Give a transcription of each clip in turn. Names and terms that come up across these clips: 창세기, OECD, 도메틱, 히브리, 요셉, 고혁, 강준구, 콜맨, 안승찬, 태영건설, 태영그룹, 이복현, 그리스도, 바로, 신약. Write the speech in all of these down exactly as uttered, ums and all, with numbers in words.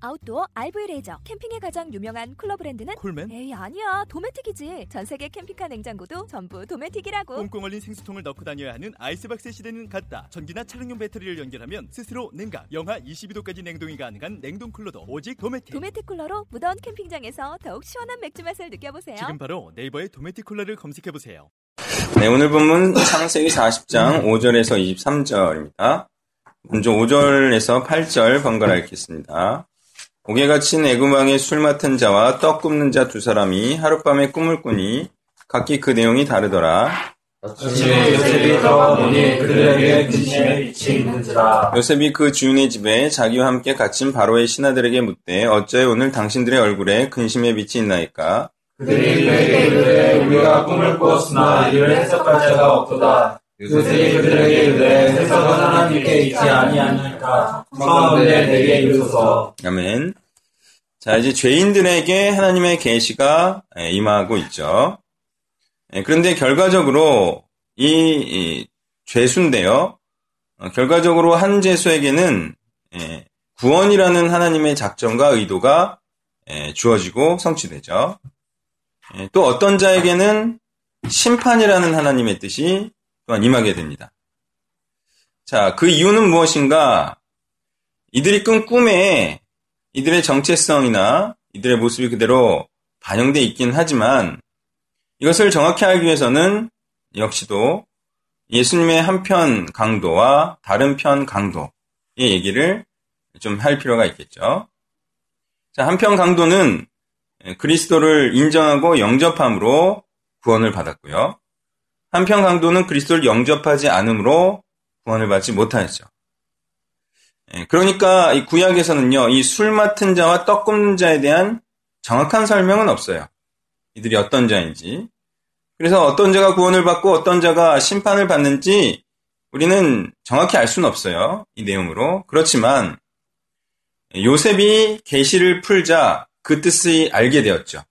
아웃도어 알브이 레저 캠핑에 가장 유명한 쿨러 브랜드는 콜맨? 에이 아니야, 도메틱이지. 전세계 캠핑카 냉장고도 전부 도메틱이라고. 꽁꽁 얼린 생수통을 넣고 다녀야 하는 아이스박스 시대는 갔다. 전기나 차량용 배터리를 연결하면 스스로 냉각, 영하 이십이 도까지 냉동이 가능한 냉동 쿨러도 오직 도메틱. 도메틱 쿨러로 무더운 캠핑장에서 더욱 시원한 맥주 맛을 느껴보세요. 지금 바로 네이버에 도메틱 쿨러를 검색해보세요. 네, 오늘 본문 창세기 사십 장 오 절에서 이십삼 절입니다. 먼저 오 절에서 팔 절 번갈아 읽겠습니다. 옥에 갇힌 애구망의 술 맡은 자와 떡 굽는 자 두 사람이 하룻밤에 꿈을 꾸니 각기 그 내용이 다르더라. 아침에 요셉이 떡 보니 그들에게 근심에 미치는지라. 요셉이 그 주인의 집에 자기와 함께 갇힌 바로의 신하들에게 묻되 어째 오늘 당신들의 얼굴에 근심에 빛이 있나이까? 그들이 그에게 이르되 우리가 꿈을 꾸었으나 이를 해석할 자가 없도다. 요셉이 그들에게 이르되 해석은 하나님께 있지 아니하니까 청하건대 내게 이르소서. 아멘. 자, 이제 죄인들에게 하나님의 계시가 임하고 있죠. 그런데 결과적으로 이, 이 죄수인데요. 결과적으로 한 죄수에게는 구원이라는 하나님의 작정과 의도가 주어지고 성취되죠. 또 어떤 자에게는 심판이라는 하나님의 뜻이 또한 임하게 됩니다. 자, 그 이유는 무엇인가? 이들이 꾼 꿈에 이들의 정체성이나 이들의 모습이 그대로 반영되어 있긴 하지만 이것을 정확히 알기 위해서는 역시도 예수님의 한편 강도와 다른 편 강도의 얘기를 좀 할 필요가 있겠죠. 자, 한편 강도는 그리스도를 인정하고 영접함으로 구원을 받았고요. 한편 강도는 그리스도를 영접하지 않음으로 구원을 받지 못하였죠. 그러니까 이 구약에서는요, 이 술 맡은 자와 떡 굽는 자에 대한 정확한 설명은 없어요. 이들이 어떤 자인지. 그래서 어떤 자가 구원을 받고 어떤 자가 심판을 받는지 우리는 정확히 알 수는 없어요, 이 내용으로. 그렇지만 요셉이 계시를 풀자 그 뜻을 알게 되었죠.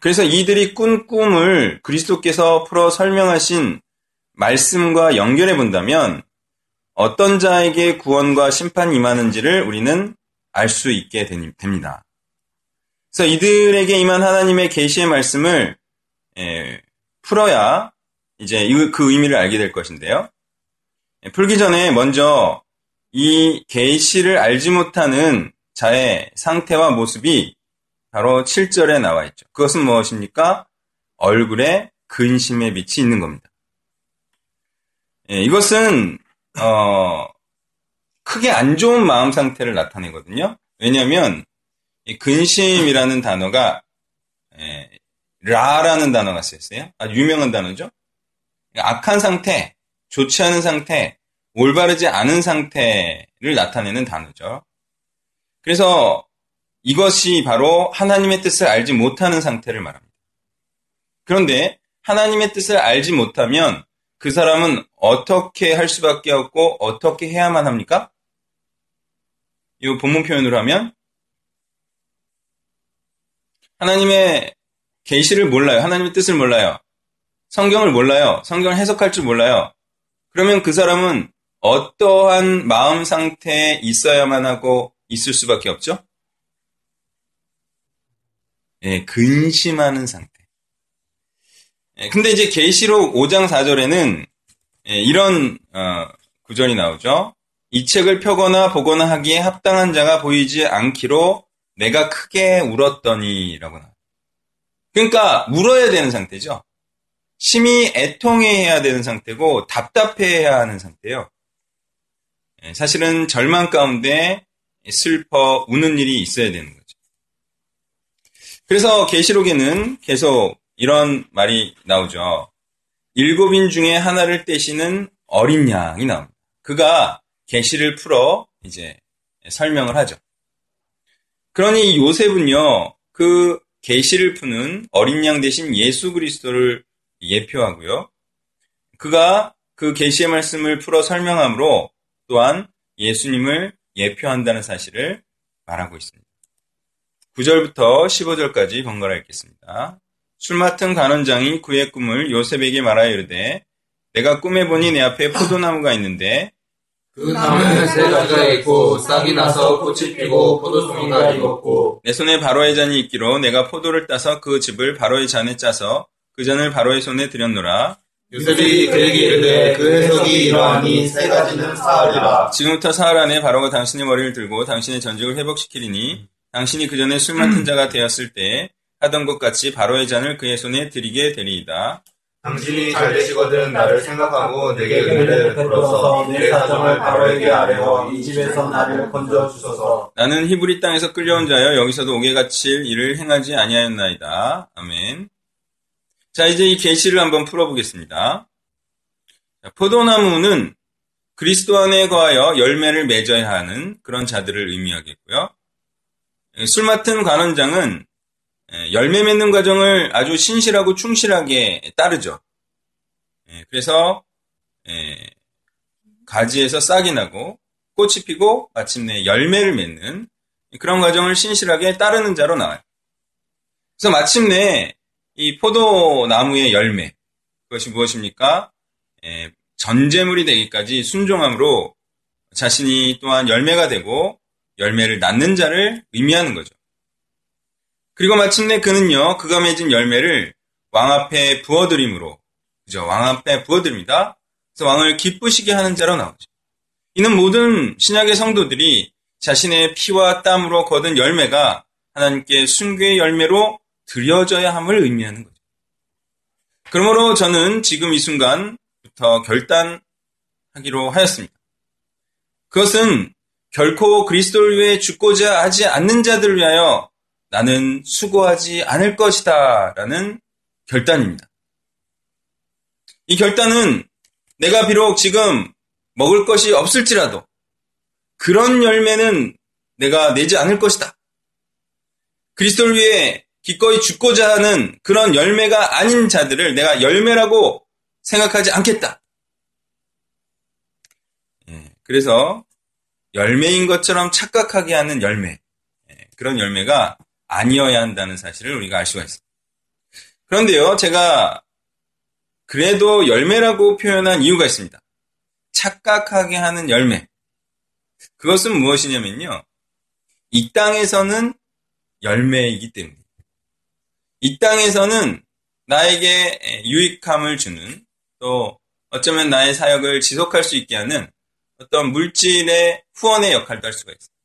그래서 이들이 꾼 꿈을 그리스도께서 풀어 설명하신 말씀과 연결해 본다면 어떤 자에게 구원과 심판이 임하는지를 우리는 알 수 있게 됩니다. 그래서 이들에게 임한 하나님의 계시의 말씀을 풀어야 이제 그 의미를 알게 될 것인데요. 풀기 전에 먼저 이 계시를 알지 못하는 자의 상태와 모습이 바로 칠 절에 나와 있죠. 그것은 무엇입니까? 얼굴에 근심의 빛이 있는 겁니다. 예, 이것은 어, 크게 안 좋은 마음 상태를 나타내거든요. 왜냐하면 이 근심이라는 단어가 예, 라라는 단어가 쓰였어요. 아주 유명한 단어죠. 악한 상태, 좋지 않은 상태, 올바르지 않은 상태를 나타내는 단어죠. 그래서 이것이 바로 하나님의 뜻을 알지 못하는 상태를 말합니다. 그런데 하나님의 뜻을 알지 못하면 그 사람은 어떻게 할 수밖에 없고 어떻게 해야만 합니까? 이 본문 표현으로 하면 하나님의 계시를 몰라요. 하나님의 뜻을 몰라요. 성경을 몰라요. 성경을 해석할 줄 몰라요. 그러면 그 사람은 어떠한 마음 상태에 있어야만 하고 있을 수밖에 없죠? 예, 근심하는 상태. 예, 근데 이제 계시록 오 장 사 절에는 예, 이런 어, 구절이 나오죠. 이 책을 펴거나 보거나 하기에 합당한 자가 보이지 않기로 내가 크게 울었더니라고 나와요. 그러니까 울어야 되는 상태죠. 심히 애통해야 되는 상태고 답답해야 하는 상태예요. 예, 사실은 절망 가운데 슬퍼 우는 일이 있어야 되는 거예요. 그래서 계시록에는 계속 이런 말이 나오죠. 일곱인 중에 하나를 떼시는 어린 양이 나옵니다. 그가 계시를 풀어 이제 설명을 하죠. 그러니 요셉은요, 그 계시를 푸는 어린 양 대신 예수 그리스도를 예표하고요. 그가 그 계시의 말씀을 풀어 설명함으로 또한 예수님을 예표한다는 사실을 말하고 있습니다. 구 절부터 십오 절까지 번갈아 읽겠습니다. 술 맡은 간원장이 그의 꿈을 요셉에게 말하여 이르되 내가 꿈에 보니 내 앞에 포도나무가 있는데 그 나무에 새 가지가 있고 싹이 나서 꽃이 피고 포도송이 가 익었고 내 손에 바로의 잔이 있기로 내가 포도를 따서 그 즙을 바로의 잔에 짜서 그 잔을 바로의 손에 들였노라. 요셉이 그에게 이르되 그 해석이 이러하니 세 가지는 사하리라. 지금부터 사흘 안에 바로가 당신의 머리를 들고 당신의 전직을 회복시키리니 당신이 그 전에 술 맡은 자가 되었을 때 하던 것 같이 바로의 잔을 그의 손에 들이게 되리이다. 당신이 잘 되시거든 나를 생각하고 내게 은혜를 베풀어서 내 사정을 바로에게 아뢰어 이 집에서 나를 건져주소서. 나는 히브리 땅에서 끌려온 자여 여기서도 옥에 갇힐 일을 행하지 아니하였나이다. 아멘. 자, 이제 이 계시를 한번 풀어보겠습니다. 자, 포도나무는 그리스도 안에 거하여 열매를 맺어야 하는 그런 자들을 의미하겠고요. 술 맡은 관원장은 열매 맺는 과정을 아주 신실하고 충실하게 따르죠. 그래서 가지에서 싹이 나고 꽃이 피고 마침내 열매를 맺는 그런 과정을 신실하게 따르는 자로 나와요. 그래서 마침내 이 포도나무의 열매, 그것이 무엇입니까? 에, 전제물이 되기까지 순종함으로 자신이 또한 열매가 되고 열매를 낳는 자를 의미하는 거죠. 그리고 마침내 그는요, 그가 맺은 열매를 왕 앞에 부어드림으로, 그죠? 왕 앞에 부어드립니다. 그래서 왕을 기쁘시게 하는 자로 나오죠. 이는 모든 신약의 성도들이 자신의 피와 땀으로 거둔 열매가 하나님께 순교의 열매로 드려져야 함을 의미하는 거죠. 그러므로 저는 지금 이 순간부터 결단하기로 하였습니다. 그것은 결코 그리스도를 위해 죽고자 하지 않는 자들을 위하여 나는 수고하지 않을 것이다 라는 결단입니다. 이 결단은 내가 비록 지금 먹을 것이 없을지라도 그런 열매는 내가 내지 않을 것이다. 그리스도를 위해 기꺼이 죽고자 하는 그런 열매가 아닌 자들을 내가 열매라고 생각하지 않겠다. 그래서 열매인 것처럼 착각하게 하는 열매, 그런 열매가 아니어야 한다는 사실을 우리가 알 수가 있습니다. 그런데요, 제가 그래도 열매라고 표현한 이유가 있습니다. 착각하게 하는 열매, 그것은 무엇이냐면요, 이 땅에서는 열매이기 때문입니다. 이 땅에서는 나에게 유익함을 주는 또 어쩌면 나의 사역을 지속할 수 있게 하는 어떤 물질의 후원의 역할도 할 수가 있습니다.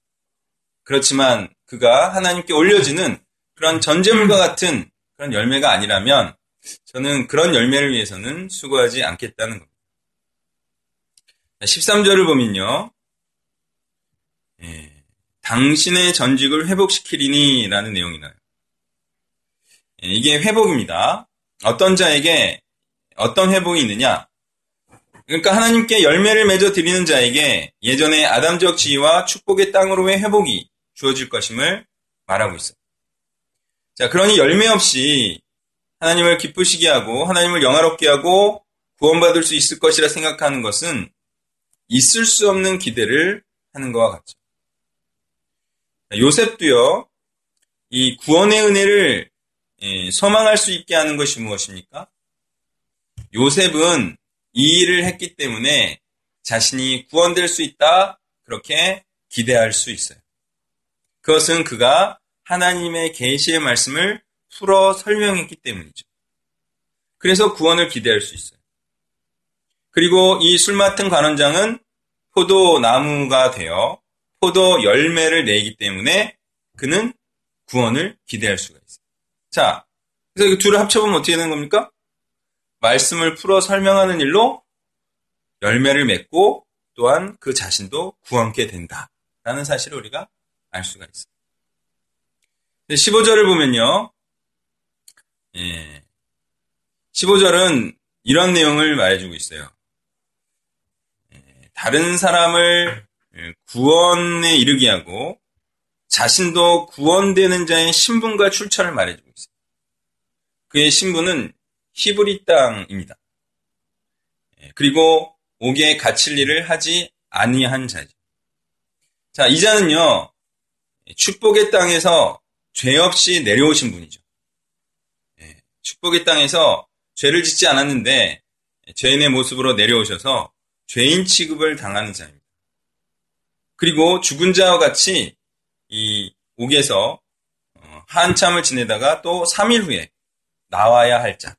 그렇지만 그가 하나님께 올려지는 그런 전제물과 같은 그런 열매가 아니라면 저는 그런 열매를 위해서는 수고하지 않겠다는 겁니다. 십삼 절을 보면요. 예, 당신의 전직을 회복시키리니 라는 내용이 나요. 이게 회복입니다. 어떤 자에게 어떤 회복이 있느냐? 그러니까 하나님께 열매를 맺어 드리는 자에게 예전의 아담적 지위와 축복의 땅으로의 회복이 주어질 것임을 말하고 있어요. 자, 그러니 열매 없이 하나님을 기쁘시게 하고 하나님을 영화롭게 하고 구원받을 수 있을 것이라 생각하는 것은 있을 수 없는 기대를 하는 것과 같죠. 요셉도요, 이 구원의 은혜를 예, 소망할 수 있게 하는 것이 무엇입니까? 요셉은 이 일을 했기 때문에 자신이 구원될 수 있다, 그렇게 기대할 수 있어요. 그것은 그가 하나님의 계시의 말씀을 풀어 설명했기 때문이죠. 그래서 구원을 기대할 수 있어요. 그리고 이 술 맡은 관원장은 포도나무가 되어 포도 열매를 내기 때문에 그는 구원을 기대할 수가 있어요. 자, 그래서 이 둘을 합쳐보면 어떻게 되는 겁니까? 말씀을 풀어 설명하는 일로 열매를 맺고 또한 그 자신도 구원하게 된다라는 사실을 우리가 알 수가 있어요. 십오 절을 보면요. 예, 십오 절은 이런 내용을 말해주고 있어요. 예, 다른 사람을 구원에 이르게 하고 자신도 구원되는 자의 신분과 출처를 말해주고 있어요. 그의 신분은 히브리 땅입니다. 그리고 옥에 갇힐 일을 하지 아니한 자죠. 자, 이 자는요, 축복의 땅에서 죄 없이 내려오신 분이죠. 축복의 땅에서 죄를 짓지 않았는데 죄인의 모습으로 내려오셔서 죄인 취급을 당하는 자입니다. 그리고 죽은 자와 같이 이 옥에서 한참을 지내다가 또 삼 일 후에 나와야 할 자.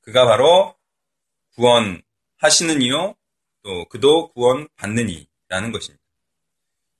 그가 바로 구원하시는 이요 또 그도 구원받는 이라는 것입니다.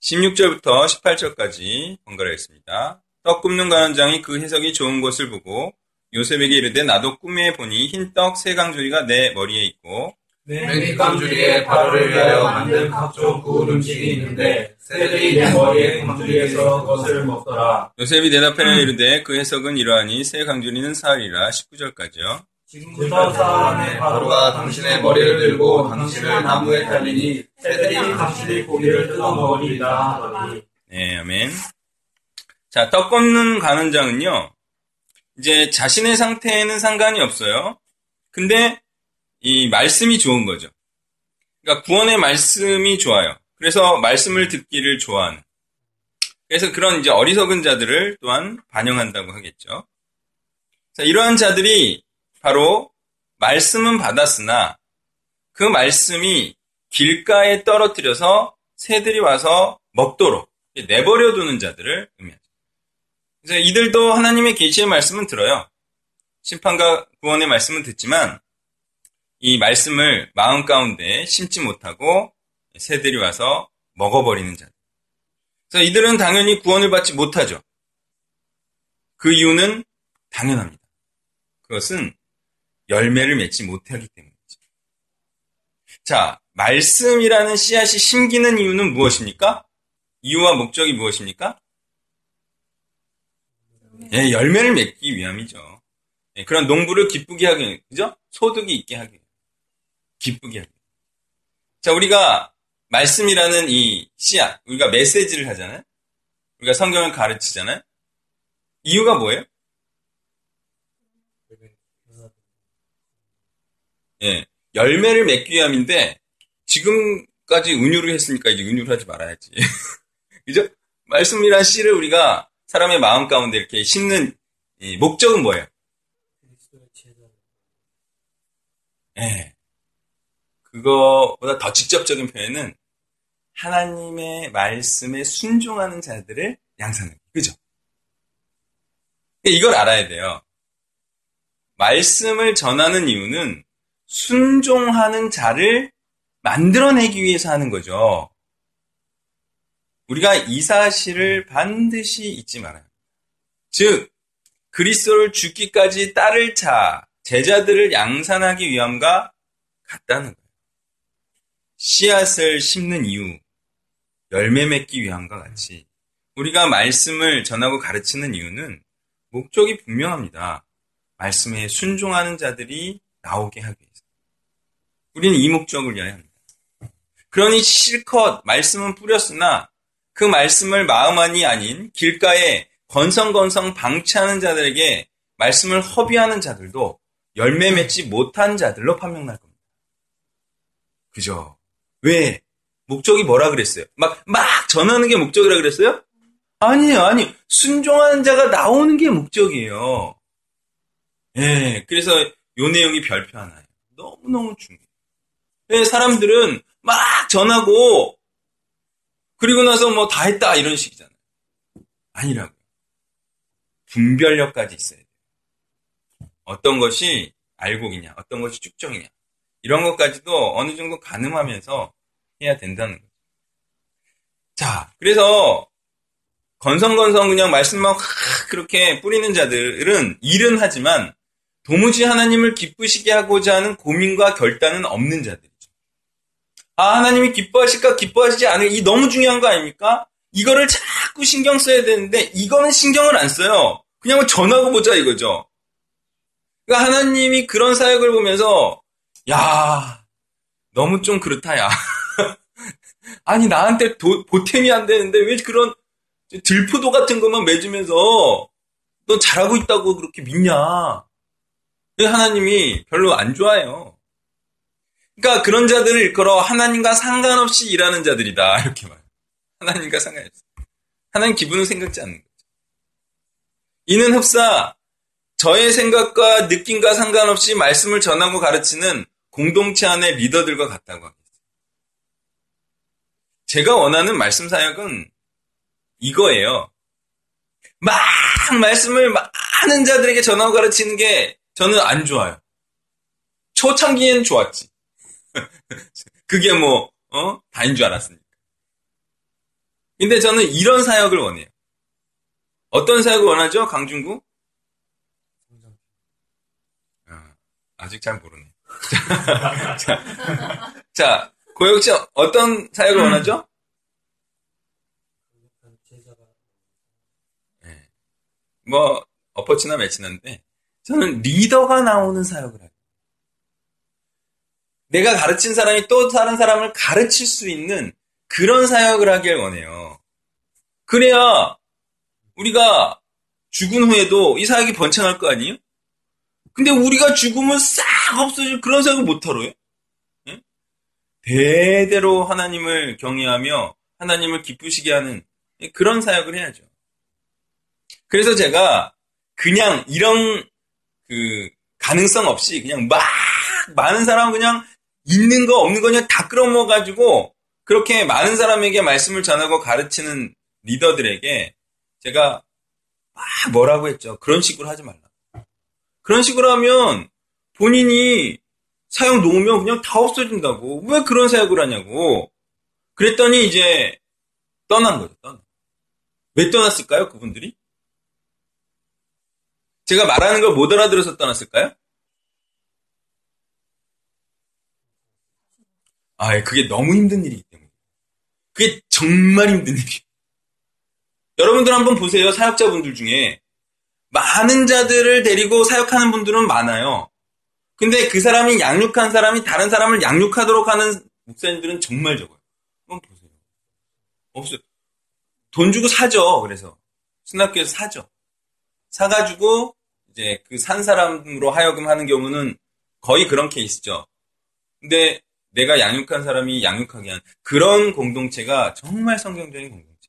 십육 절부터 십팔 절까지 번갈아 읽습니다. 떡 굽는 간원장이 그 해석이 좋은 것을 보고 요셉에게 이르되 나도 꿈에 보니 흰떡 세 강조리가 내 머리에 있고 네 강조리에 바로를 위하여 만든 각종 구운 음식이 있는데 새들이 내 머리에 강조리에서 그것을 먹더라. 요셉이 대답하여 이르되 그 해석은 이러하니 새 강조리는 사흘이라. 십구 절까지요. 지금부터 사흘에 바로가 당신의 머리를 들고 당신을 나무에 달리니 새들이 당신의 고기를 뜯어 먹으리이다 하더니. 네, 아멘. 자, 떡 굽는 간원장은요, 이제 자신의 상태에는 상관이 없어요. 근데 이 말씀이 좋은 거죠. 그러니까 구원의 말씀이 좋아요. 그래서 말씀을 듣기를 좋아하는. 그래서 그런 이제 어리석은 자들을 또한 반영한다고 하겠죠. 자, 이러한 자들이 바로 말씀은 받았으나 그 말씀이 길가에 떨어뜨려서 새들이 와서 먹도록 내버려 두는 자들을 의미합니다. 그래서 이들도 하나님의 계시의 말씀은 들어요. 심판과 구원의 말씀은 듣지만 이 말씀을 마음 가운데 심지 못하고 새들이 와서 먹어버리는 자들. 그래서 이들은 당연히 구원을 받지 못하죠. 그 이유는 당연합니다. 그것은 열매를 맺지 못하기 때문이죠. 자, 말씀이라는 씨앗이 심기는 이유는 무엇입니까? 이유와 목적이 무엇입니까? 예, 열매를 맺기 위함이죠. 예, 그런 농부를 기쁘게 하게, 그죠? 소득이 있게 하게. 기쁘게 하게. 자, 우리가 말씀이라는 이 씨앗, 우리가 메시지를 하잖아요? 우리가 성경을 가르치잖아요? 이유가 뭐예요? 예, 열매를 맺기 위함인데, 지금까지 은유를 했으니까 이제 은유를 하지 말아야지. 그죠? 말씀이란 씨를 우리가 사람의 마음 가운데 이렇게 심는 이 목적은 뭐예요? 예. 그거보다 더 직접적인 표현은 하나님의 말씀에 순종하는 자들을 양산하는 거예요. 그죠? 이걸 알아야 돼요. 말씀을 전하는 이유는 순종하는 자를 만들어내기 위해서 하는 거죠. 우리가 이 사실을 반드시 잊지 말아야 합니다. 즉, 그리스도를 죽기까지 따를 자, 제자들을 양산하기 위함과 같다는 거예요. 씨앗을 심는 이유, 열매 맺기 위함과 같이 우리가 말씀을 전하고 가르치는 이유는 목적이 분명합니다. 말씀에 순종하는 자들이 나오게 하기 위해서. 우리는 이 목적을 위하여 합니다. 그러니 실컷 말씀은 뿌렸으나 그 말씀을 마음 안이 아닌 길가에 건성건성 방치하는 자들에게 말씀을 허비하는 자들도 열매 맺지 못한 자들로 판명날 겁니다. 그죠? 왜? 목적이 뭐라 그랬어요? 막, 막 전하는 게 목적이라 그랬어요? 아니에요, 아니. 순종하는 자가 나오는 게 목적이에요. 예, 그래서 요 내용이 별표 하나예요. 너무너무 중요해요. 예, 사람들은 막 전하고, 그리고 나서 뭐 다 했다 이런 식이잖아요. 아니라고요. 분별력까지 있어야 돼요. 어떤 것이 알곡이냐, 어떤 것이 축적이냐 이런 것까지도 어느 정도 가늠하면서 해야 된다는 거죠. 자, 그래서 건성건성 그냥 말씀 막 그렇게 뿌리는 자들은 일은 하지만 도무지 하나님을 기쁘시게 하고자 하는 고민과 결단은 없는 자들. 아, 하나님이 기뻐하실까 기뻐하시지 않을까 이 너무 중요한 거 아닙니까? 이거를 자꾸 신경 써야 되는데 이거는 신경을 안 써요. 그냥 전하고 보자 이거죠. 그러니까 하나님이 그런 사역을 보면서 야, 너무 좀 그렇다 야. 아니 나한테 도, 보탬이 안 되는데 왜 그런 들포도 같은 것만 맺으면서 넌 잘하고 있다고 그렇게 믿냐. 하나님이 별로 안 좋아해요. 그러니까 그런 자들을 일컬어 하나님과 상관없이 일하는 자들이다. 이렇게 말해요. 하나님과 상관없이. 하나님 기분을 생각지 않는 거죠. 이는 흡사 저의 생각과 느낌과 상관없이 말씀을 전하고 가르치는 공동체 안의 리더들과 같다고 합니다. 제가 원하는 말씀 사역은 이거예요. 막 말씀을 많은 자들에게 전하고 가르치는 게 저는 안 좋아요. 초창기엔 좋았지. 그게 뭐 어? 다인 줄 알았으니까. 근데 저는 이런 사역을 원해요. 어떤 사역을 원하죠? 강준구? 아, 아직 잘 모르네. 자, 자 고혁 씨 어떤 사역을 원하죠? 네. 뭐 엎어치나 매치는데 저는 리더가 나오는 사역을 해요. 내가 가르친 사람이 또 다른 사람을 가르칠 수 있는 그런 사역을 하길 원해요. 그래야 우리가 죽은 후에도 이 사역이 번창할 거 아니에요? 근데 우리가 죽으면 싹 없어질 그런 사역을 못하러 해요? 예? 대대로 하나님을 경외하며 하나님을 기쁘시게 하는 그런 사역을 해야죠. 그래서 제가 그냥 이런 그 가능성 없이 그냥 막 많은 사람 그냥 있는 거 없는 거 그냥 다 끌어모아가지고 그렇게 많은 사람에게 말씀을 전하고 가르치는 리더들에게 제가 막 뭐라고 했죠. 그런 식으로 하지 말라. 그런 식으로 하면 본인이 사역 놓으면 그냥 다 없어진다고. 왜 그런 사역을 하냐고. 그랬더니 이제 떠난 거죠. 떠난. 왜 떠났을까요? 그분들이? 제가 말하는 걸 못 알아들어서 떠났을까요? 아, 그게 너무 힘든 일이기 때문에. 그게 정말 힘든 일이에요. 여러분들 한번 보세요. 사역자분들 중에. 많은 자들을 데리고 사역하는 분들은 많아요. 근데 그 사람이 양육한 사람이 다른 사람을 양육하도록 하는 목사님들은 정말 적어요. 한번 보세요. 없어요. 돈 주고 사죠. 그래서. 신학교에서 사죠. 사가지고 이제 그 산 사람으로 하여금 하는 경우는 거의 그런 케이스죠. 근데 내가 양육한 사람이 양육하게 한 그런 공동체가 정말 성경적인 공동체.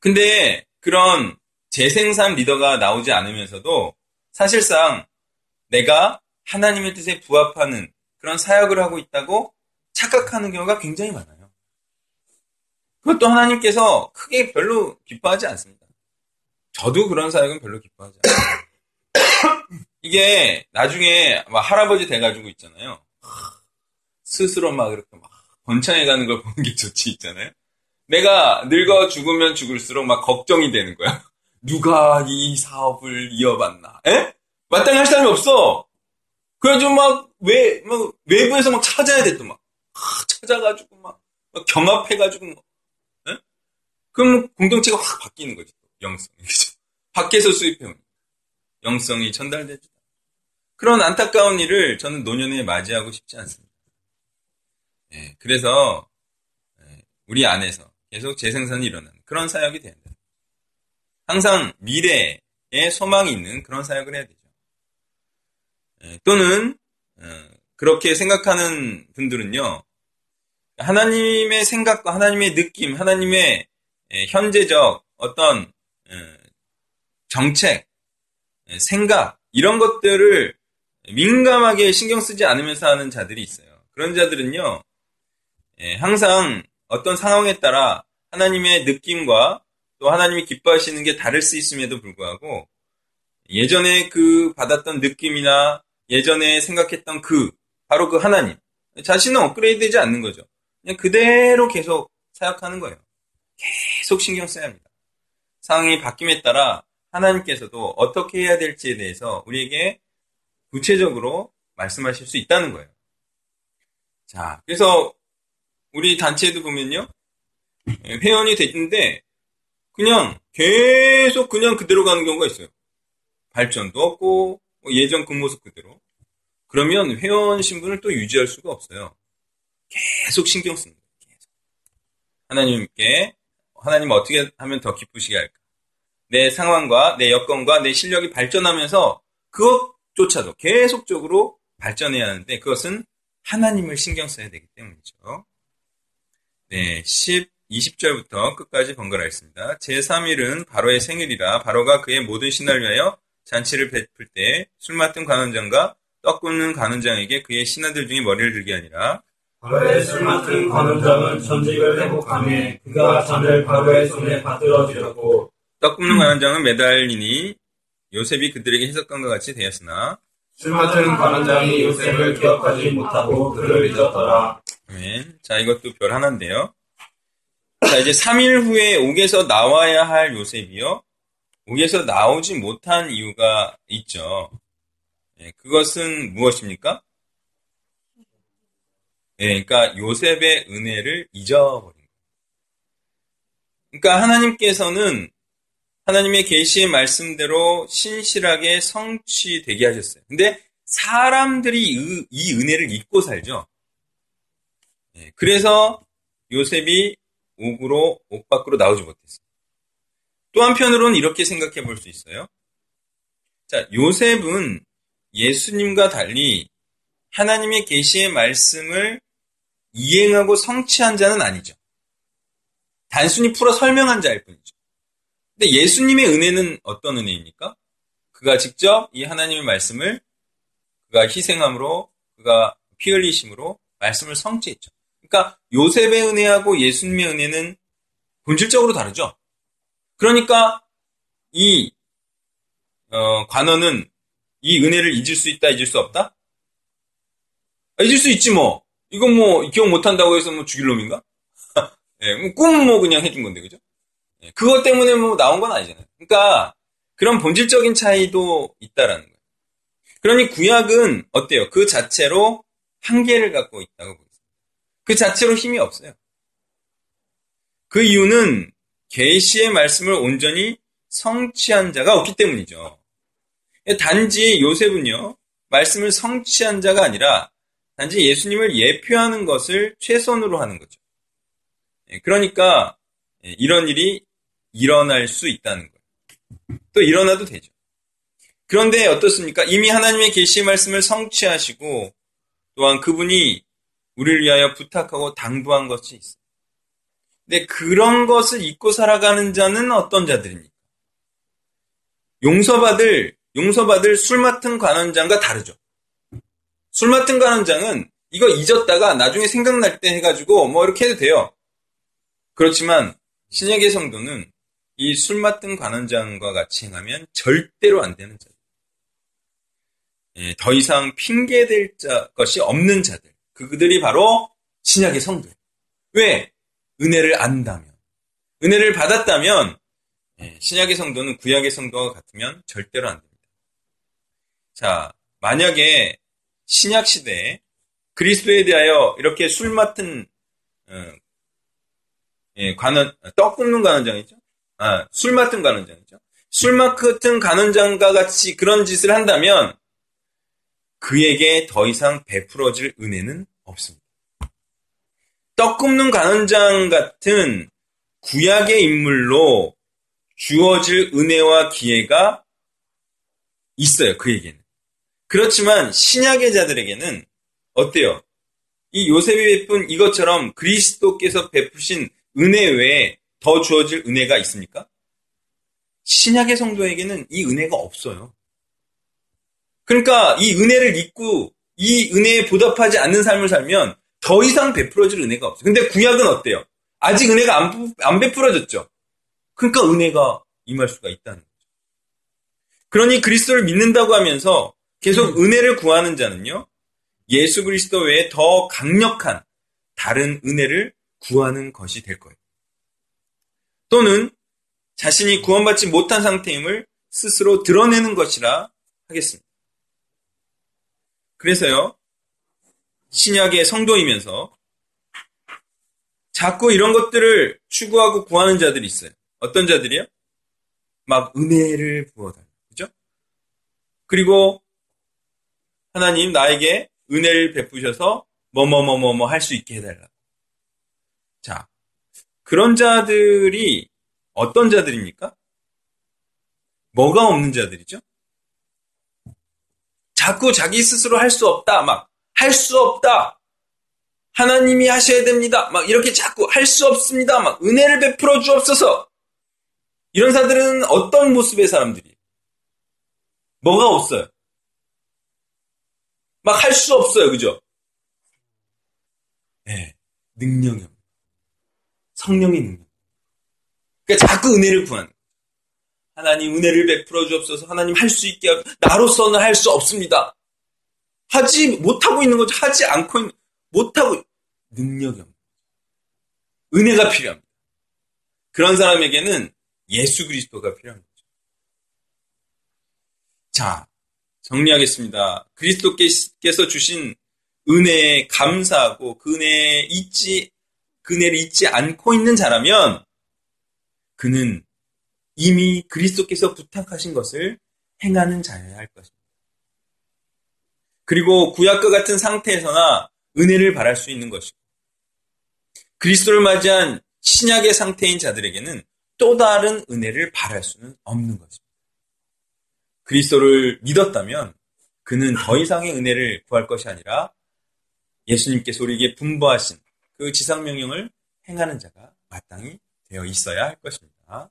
근데 그런 재생산 리더가 나오지 않으면서도 사실상 내가 하나님의 뜻에 부합하는 그런 사역을 하고 있다고 착각하는 경우가 굉장히 많아요. 그것도 하나님께서 크게 별로 기뻐하지 않습니다. 저도 그런 사역은 별로 기뻐하지 않아요. 이게 나중에 막 할아버지 돼가지고 있잖아요. 스스로 막 이렇게 막 번창해가는 걸 보는 게 좋지 있잖아요. 내가 늙어 죽으면 죽을수록 막 걱정이 되는 거야. 누가 이 사업을 이어받나? 에? 마땅히 할 사람이 없어. 그래가지고 막 외, 막 외부에서 막 찾아야 돼 또 막. 하, 찾아가지고 막, 막 경합해가지고 막. 에? 그럼 공동체가 확 바뀌는 거지. 영성이. 밖에서 수입해온 영성이 전달되죠. 그런 안타까운 일을 저는 노년에 맞이하고 싶지 않습니다. 예, 그래서 우리 안에서 계속 재생산이 일어나는 그런 사역이 돼야 돼요. 항상 미래에 소망이 있는 그런 사역을 해야 되죠. 예, 또는 어, 그렇게 생각하는 분들은요. 하나님의 생각과 하나님의 느낌, 하나님의 예, 현재적 어떤 예, 정책, 예, 생각 이런 것들을 민감하게 신경 쓰지 않으면서 하는 자들이 있어요. 그런 자들은요. 예, 항상 어떤 상황에 따라 하나님의 느낌과 또 하나님이 기뻐하시는 게 다를 수 있음에도 불구하고 예전에 그 받았던 느낌이나 예전에 생각했던 그 바로 그 하나님 자신은 업그레이드 되지 않는 거죠. 그냥 그대로 계속 사역하는 거예요. 계속 신경 써야 합니다. 상황이 바뀜에 따라 하나님께서도 어떻게 해야 될지에 대해서 우리에게 구체적으로 말씀하실 수 있다는 거예요. 자, 그래서 우리 단체에도 보면요. 회원이 됐는데 그냥 계속 그냥 그대로 가는 경우가 있어요. 발전도 없고 예전 그 모습 그대로. 그러면 회원 신분을 또 유지할 수가 없어요. 계속 신경 씁니다. 계속. 하나님께 하나님은 어떻게 하면 더 기쁘시게 할까? 내 상황과 내 여건과 내 실력이 발전하면서 그것조차도 계속적으로 발전해야 하는데 그것은 하나님을 신경 써야 되기 때문이죠. 네, 십, 이십 절부터 끝까지 번갈아 읽습니다. 제삼 일은 바로의 생일이라 바로가 그의 모든 신하를 위하여 잔치를 베풀 때 술 맡은 관원장과 떡 굽는 관원장에게 그의 신하들 중에 머리를 들게 하니라. 바로의 술 맡은 관원장은 전직을 회복하며 그가 잔을 바로의 손에 받들어 드렸고 떡 굽는 관원장은 매달리니 요셉이 그들에게 해석관과 같이 되었으나 술 맡은 관원장이 요셉을 기억하지 못하고 그를 잊었더라. 아멘. 자, 이것도 별 하나인데요. 자, 이제 삼 일 후에 옥에서 나와야 할 요셉이요. 옥에서 나오지 못한 이유가 있죠. 예, 그것은 무엇입니까? 예, 그러니까 요셉의 은혜를 잊어버린 거예요. 그러니까 하나님께서는 하나님의 계시의 말씀대로 신실하게 성취되게 하셨어요. 근데 사람들이 이 은혜를 잊고 살죠. 예, 그래서 요셉이 옥으로, 옥 밖으로 나오지 못했어요. 또 한편으로는 이렇게 생각해 볼 수 있어요. 자, 요셉은 예수님과 달리 하나님의 계시의 말씀을 이행하고 성취한 자는 아니죠. 단순히 풀어 설명한 자일 뿐이죠. 근데 예수님의 은혜는 어떤 은혜입니까? 그가 직접 이 하나님의 말씀을 그가 희생함으로, 그가 피 흘리심으로 말씀을 성취했죠. 그러니까 요셉의 은혜하고 예수님의 은혜는 본질적으로 다르죠. 그러니까 이 어, 관원은 이 은혜를 잊을 수 있다, 잊을 수 없다? 아, 잊을 수 있지 뭐. 이건 뭐 기억 못한다고 해서 뭐 죽일 놈인가? 예, 꿈 뭐 그냥 해준 건데, 그죠? 예, 그것 때문에 뭐 나온 건 아니잖아요. 그러니까 그런 본질적인 차이도 있다라는 거예요. 그러니 구약은 어때요? 그 자체로 한계를 갖고 있다고 보겠습니다. 그 자체로 힘이 없어요. 그 이유는 계시의 말씀을 온전히 성취한 자가 없기 때문이죠. 단지 요셉은요, 말씀을 성취한 자가 아니라 단지 예수님을 예표하는 것을 최선으로 하는 거죠. 그러니까 이런 일이 일어날 수 있다는 거예요. 또 일어나도 되죠. 그런데 어떻습니까? 이미 하나님의 계시의 말씀을 성취하시고 또한 그분이 우리를 위하여 부탁하고 당부한 것이 있어요. 근데 그런 것을 잊고 살아가는 자는 어떤 자들입니까? 용서받을, 용서받을 술 맡은 관원장과 다르죠. 술 맡은 관원장은 이거 잊었다가 나중에 생각날 때 해가지고 뭐 이렇게 해도 돼요. 그렇지만 신약의 성도는 이 술 맡은 관원장과 같이 행하면 절대로 안 되는 자들. 예, 더 이상 핑계될 자, 것이 없는 자들. 그들이 바로 신약의 성도예요. 왜? 은혜를 안다면, 은혜를 받았다면 신약의 성도는 구약의 성도와 같으면 절대로 안 됩니다. 자, 만약에 신약 시대에 그리스도에 대하여 이렇게 술 맡은 어, 예, 관원, 떡 굽는 관원장이죠. 아, 술 맡은 관원장이죠. 술 맡은 관원장과 같이 그런 짓을 한다면 그에게 더 이상 베풀어질 은혜는 없습니다. 떡 굽는 관원장 같은 구약의 인물로 주어질 은혜와 기회가 있어요, 그에게는. 그렇지만 신약의 자들에게는 어때요? 이 요셉이 베푼 이것처럼 그리스도께서 베푸신 은혜 외에 더 주어질 은혜가 있습니까? 신약의 성도에게는 이 은혜가 없어요. 그러니까 이 은혜를 잊고 이 은혜에 보답하지 않는 삶을 살면 더 이상 베풀어질 은혜가 없어요. 근데 구약은 어때요? 아직 은혜가 안, 안 베풀어졌죠. 그러니까 은혜가 임할 수가 있다는 거죠. 그러니 그리스도를 믿는다고 하면서 계속 은혜를 구하는 자는요, 예수 그리스도 외에 더 강력한 다른 은혜를 구하는 것이 될 거예요. 또는 자신이 구원받지 못한 상태임을 스스로 드러내는 것이라 하겠습니다. 그래서요, 신약의 성도이면서 자꾸 이런 것들을 추구하고 구하는 자들이 있어요. 어떤 자들이요? 막 은혜를 부어달라, 그죠? 그리고 하나님 나에게 은혜를 베푸셔서 뭐뭐뭐뭐뭐 할 수 있게 해달라. 자, 그런 자들이 어떤 자들입니까? 뭐가 없는 자들이죠? 자꾸 자기 스스로 할 수 없다. 막 할 수 없다. 하나님이 하셔야 됩니다. 막 이렇게 자꾸 할 수 없습니다. 막 은혜를 베풀어 주옵소서. 이런 사람들은 어떤 모습의 사람들이에요? 뭐가 없어요. 막 할 수 없어요. 그죠? 예. 네, 능력이 없어요. 성령의 능력. 그러니까 자꾸 은혜를 구하는 거예요. 하나님 은혜를 베풀어 주옵소서. 하나님 할 수 있게 하고, 나로서는 할 수 없습니다. 하지 못하고 있는 거죠. 하지 않고 있는 못하고 능력이 없는 거죠. 은혜가 필요합니다. 그런 사람에게는 예수 그리스도가 필요한 거죠. 자, 정리하겠습니다. 그리스도께서 주신 은혜에 감사하고 그 은혜에 잊지, 그 은혜를 잊지 않고 있는 자라면 그는 이미 그리스도께서 부탁하신 것을 행하는 자여야 할 것입니다. 그리고 구약과 같은 상태에서나 은혜를 바랄 수 있는 것이고 그리스도를 맞이한 신약의 상태인 자들에게는 또 다른 은혜를 바랄 수는 없는 것입니다. 그리스도를 믿었다면 그는 더 이상의 은혜를 구할 것이 아니라 예수님께서 우리에게 분부하신 그 지상명령을 행하는 자가 마땅히 되어 있어야 할 것입니다.